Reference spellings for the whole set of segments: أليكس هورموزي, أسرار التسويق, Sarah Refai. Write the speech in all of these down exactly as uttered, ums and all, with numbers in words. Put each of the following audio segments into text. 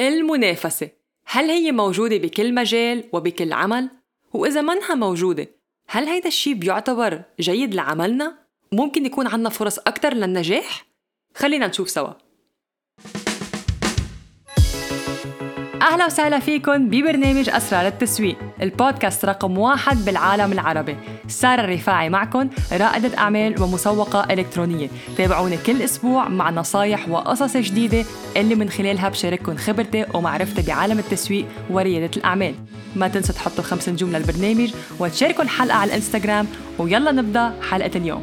المنافسة، هل هي موجودة بكل مجال وبكل عمل؟ وإذا منها موجودة، هل هيدا الشيء بيعتبر جيد لعملنا؟ ممكن يكون عنا فرص أكتر للنجاح؟ خلينا نشوف سوا. أهلا وسهلا فيكن ببرنامج أسرار التسويق، البودكاست رقم واحد بالعالم العربي. سارة رفاعي معكن، رائدة أعمال ومسوقة إلكترونية. تابعونا كل أسبوع مع نصايح وقصص جديدة اللي من خلالها بشارككن خبرتي ومعرفتي بعالم التسويق وريادة الأعمال. ما تنسوا تحطوا خمس نجوم للبرنامج وتشاركوا الحلقة على الإنستغرام، ويلا نبدأ حلقة اليوم.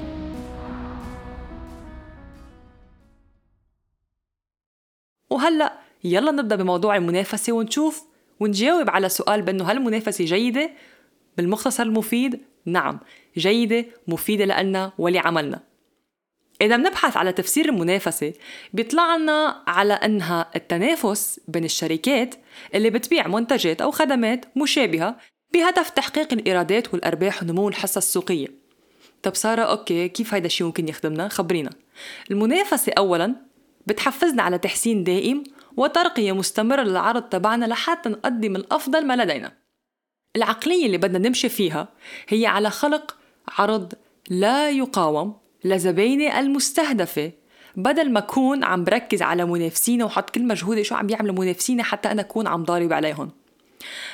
وهلأ يلا نبدأ بموضوع المنافسة ونشوف ونجاوب على سؤال بأنه هل المنافسة جيدة؟ بالمختصر المفيد، نعم جيدة، مفيدة لألنا ولعملنا. إذا بنبحث على تفسير المنافسة بيطلع لنا على أنها التنافس بين الشركات اللي بتبيع منتجات أو خدمات مشابهة بهدف تحقيق الإيرادات والأرباح ونمو الحصة السوقية. طب سارة، أوكي، كيف هيدا الشيء ممكن يخدمنا؟ خبرينا. المنافسة أولاً بتحفزنا على تحسين دائم وترقية مستمرة للعرض تبعنا لحتى نقدم الأفضل ما لدينا. العقلية اللي بدنا نمشي فيها هي على خلق عرض لا يقاوم لزبائني المستهدفة، بدل ما أكون عم بركز على منافسينا وحط كل مجهودي شو عم يعملوا منافسينا حتى أنا أكون عم ضارب عليهم.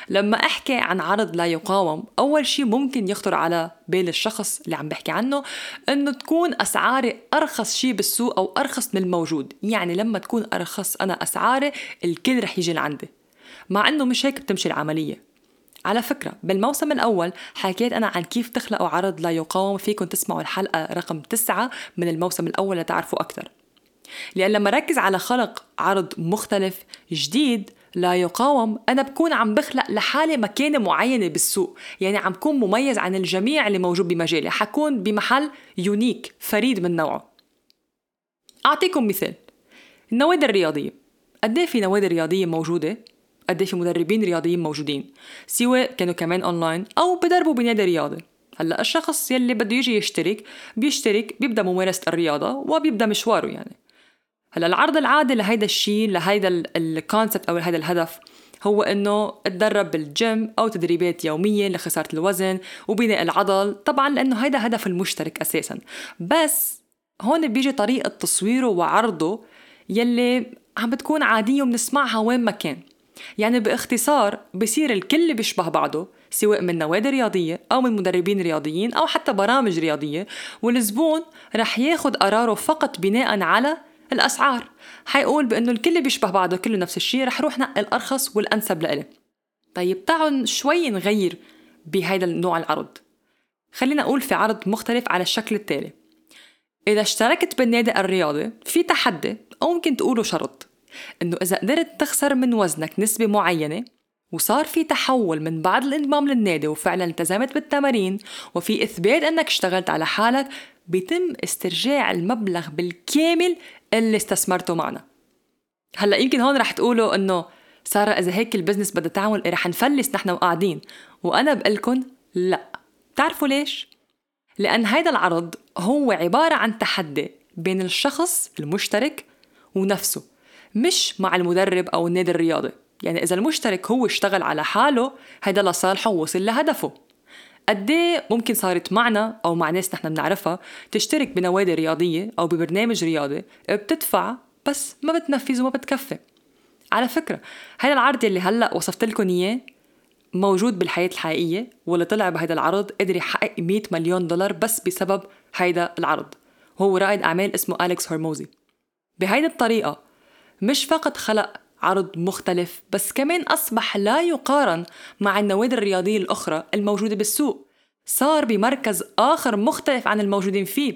لما أحكي عن عرض لا يقاوم، أول شيء ممكن يخطر على بال الشخص اللي عم بحكي عنه أنه تكون أسعاري أرخص شيء بالسوق أو أرخص من الموجود. يعني لما تكون أرخص أنا أسعاري، الكل رح يجي لعندي، مع أنه مش هيك بتمشي العملية. على فكرة بالموسم الأول حكيت أنا عن كيف تخلقوا عرض لا يقاوم، فيكم تسمعوا الحلقة رقم تسعة من الموسم الأول لتعرفوا أكتر. لأن لما ركز على خلق عرض مختلف جديد لا يقاوم، أنا بكون عم بخلق لحالي مكانة معينة بالسوق، يعني عم بكون مميز عن الجميع اللي موجود بمجالي، حكون بمحل يونيك فريد من نوعه. أعطيكم مثال، النوادي الرياضية، قديه في نوادي رياضية موجودة، قديه في مدربين رياضيين موجودين، سواء كانوا كمان أونلاين أو بدربوا بنادي رياضي. هلأ الشخص يلي بده يجي يشترك بيشترك، بيبدأ ممارسة الرياضة وبيبدأ مشواره. يعني هلا العرض العادي لهيدا الشيء، لهيدا الكونسبت او لهيدا الهدف، هو انه اتدرب بالجيم او تدريبات يوميه لخساره الوزن وبناء العضل، طبعا لانه هيدا هدف المشترك اساسا. بس هون بيجي طريقه تصويره وعرضه يلي عم بتكون عاديه وبنسمعها وين ما كان. يعني باختصار بصير الكل بيشبه بعضه، سواء من نوادي رياضيه او من مدربين رياضيين او حتى برامج رياضيه، والزبون رح ياخد قراره فقط بناء على الأسعار. حيقول بأنه الكل بيشبه بعضه، كله نفس الشيء، رح روح نقل الأرخص والأنسب لإله. طيب تعالوا شوي نغير بهذا النوع العرض. خلينا أقول في عرض مختلف على الشكل التالي. إذا اشتركت بالنادي الرياضي، في تحدي أو ممكن تقولوا شرط، أنه إذا قدرت تخسر من وزنك نسبة معينة وصار في تحول من بعد الانضمام للنادي وفعلا التزمت بالتمارين وفي إثبات أنك اشتغلت على حالك، بيتم استرجاع المبلغ بالكامل اللي استثمرته معنا. هلأ يمكن هون رح تقولوا أنه سارة إذا هيك البزنس بدأ تعمل رح نفلس نحن وقاعدين، وأنا بقلكن لا. تعرفوا ليش؟ لأن هيدا العرض هو عبارة عن تحدي بين الشخص المشترك ونفسه، مش مع المدرب أو النادي الرياضي. يعني إذا المشترك هو اشتغل على حاله، هيدا لصالحه ووصل لهدفه. قديه ممكن صارت معنا أو مع ناس نحن بنعرفها تشترك بنوادي رياضية أو ببرنامج رياضي، بتدفع بس ما بتنفذ وما بتكفي. على فكرة هيدا العرض اللي هلأ وصفت لكم إياه موجود بالحياة الحقيقية، واللي طلع بهيدا العرض قدر يحقق مية مليون دولار بس بسبب هيدا العرض. هو رائد أعمال اسمه أليكس هورموزي. بهيدا الطريقة مش فقط خلق عرض مختلف، بس كمان أصبح لا يقارن مع النوادي الرياضية الأخرى الموجودة بالسوق، صار بمركز آخر مختلف عن الموجودين فيه.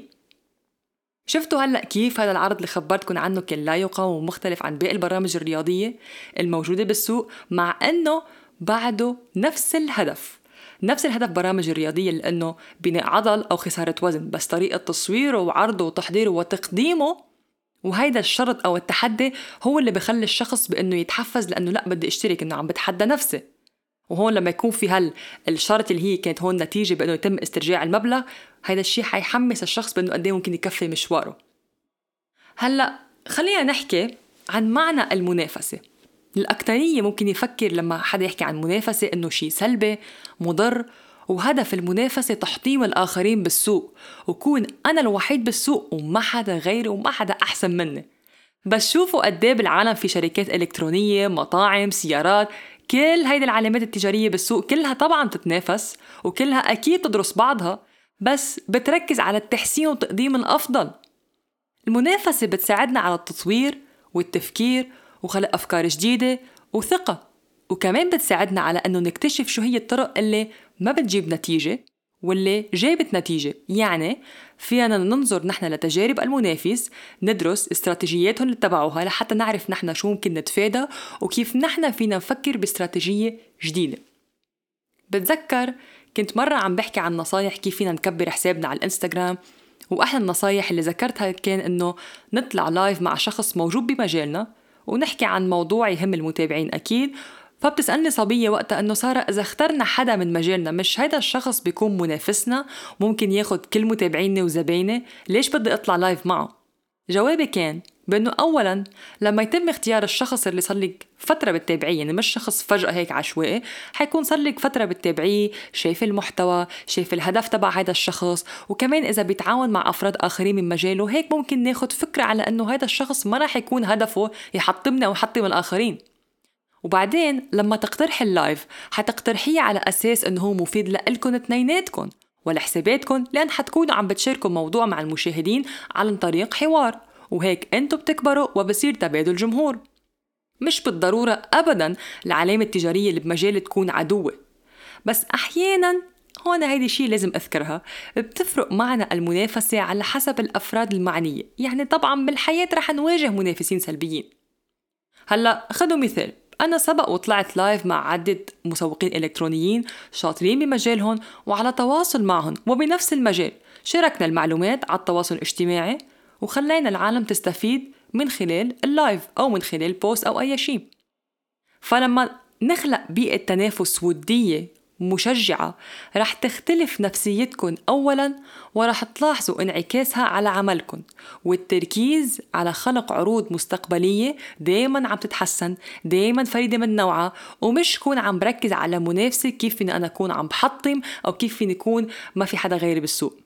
شفتوا هلأ كيف هذا العرض اللي خبرتكن عنه كان لا يقاوم مختلف عن باقي البرامج الرياضية الموجودة بالسوق، مع أنه بعده نفس الهدف، نفس الهدف برامج الرياضية، لأنه بناء عضل أو خسارة وزن، بس طريقة تصويره وعرضه وتحضيره وتقديمه وهيدا الشرط أو التحدي هو اللي بخلي الشخص بأنه يتحفز، لأنه لأ بدي اشترك، أنه عم بتحدى نفسه. وهون لما يكون في هال الشرط اللي هي كانت هون نتيجة بأنه يتم استرجاع المبلغ، هيدا الشيء حيحمس الشخص بأنه قد ايه ممكن يكفي مشواره. هلأ خلينا نحكي عن معنى المنافسة. الأكترية ممكن يفكر لما حدا يحكي عن منافسة إنه شيء سلبي مضر، وهدف المنافسة تحطيم الآخرين بالسوق وكون أنا الوحيد بالسوق وما حدا غيري وما حدا أحسن مني. بس شوفوا قديه بالعالم في شركات إلكترونية، مطاعم، سيارات، كل هيدي العلامات التجارية بالسوق كلها طبعاً تتنافس وكلها أكيد تدرس بعضها، بس بتركز على التحسين وتقديم الأفضل. المنافسة بتساعدنا على التطوير والتفكير وخلق أفكار جديدة وثقة، وكمان بتساعدنا على أنه نكتشف شو هي الطرق اللي ما بتجيب نتيجة واللي جابت نتيجة. يعني فينا ننظر نحن لتجارب المنافس، ندرس استراتيجياتهم اللي اتبعوها لحتى نعرف نحن شو ممكن نتفادى وكيف نحن فينا نفكر باستراتيجية جديدة. بتذكر كنت مرة عم بحكي عن نصايح كيف فينا نكبر حسابنا على الانستغرام، وأحد النصايح اللي ذكرتها كان أنه نطلع لايف مع شخص موجود بمجالنا ونحكي عن موضوع يهم المتابعين أكيد. فبتسألني صبية وقتها أنه سارة إذا اخترنا حدا من مجالنا مش هيدا الشخص بيكون منافسنا ممكن ياخد كل متابعيني وزبايني، ليش بدي أطلع لايف معه؟ جوابي كان بأنه أولاً لما يتم اختيار الشخص اللي صار لك فترة بتتابعيه، يعني مش شخص فجأة هيك عشوائي، حيكون صار لك فترة بتتابعيه، شايف المحتوى، شايف الهدف تبع هذا الشخص، وكمان إذا بيتعاون مع أفراد آخرين من مجاله هيك ممكن ناخد فكرة على أنه هذا الشخص ما راح يكون هدفه يحطمنا ويحطم الآخرين. وبعدين لما تقترح اللايف حتقترحيه على أساس أنه هو مفيد لألكن اتنيناتكن ولحساباتكن، لأن حتكونوا عم بتشاركوا موضوع مع المشاهدين عن طريق حوار، وهيك أنتوا بتكبروا وبصير تبادل جمهور. مش بالضرورة أبداً العلامة التجارية اللي بمجال تكون عدوة، بس أحياناً هون هيدي شيء لازم أذكرها، بتفرق معنا المنافسة على حسب الأفراد المعنية. يعني طبعاً بالحياة رح نواجه منافسين سلبيين. هلأ خدوا مثال، أنا سبق وطلعت لايف مع عدة مسوقين إلكترونيين شاطرين بمجالهم وعلى تواصل معهم وبنفس المجال، شاركنا المعلومات على التواصل الاجتماعي وخلينا العالم تستفيد من خلال اللايف أو من خلال بوست أو أي شيء. فلما نخلق بيئة تنافس ودية مشجعة رح تختلف نفسيتكن أولاً، ورح تلاحظوا انعكاسها على عملكن، والتركيز على خلق عروض مستقبلية دايماً عم تتحسن، دايماً فريدة من نوعها، ومش كون عم بركز على منافسة كيف فيني أنا أكون عم بحطم أو كيف فيني أكون ما في حدا غيري بالسوق.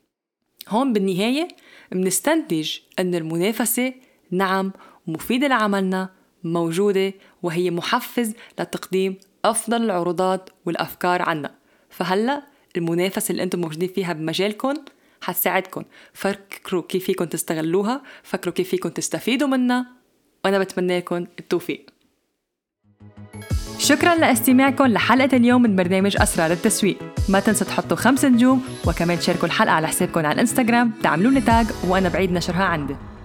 هون بالنهاية منستنتج أن المنافسة نعم مفيدة لعملنا، موجودة وهي محفز لتقديم أفضل العروضات والأفكار عنا. فهلأ المنافسة اللي أنتم موجودين فيها بمجالكم حتساعدكم، فكروا كيف فيكم تستغلوها، فكروا كيف فيكم تستفيدوا منها، وأنا بتمنى لكم التوفيق. شكراً لاستماعكم لحلقة اليوم من برنامج أسرار التسويق. ما تنسوا تحطوا خمس نجوم وكمان تشاركوا الحلقة على حسابكم على الانستغرام، تعملوا لي تاج وأنا بعيد نشرها عندي.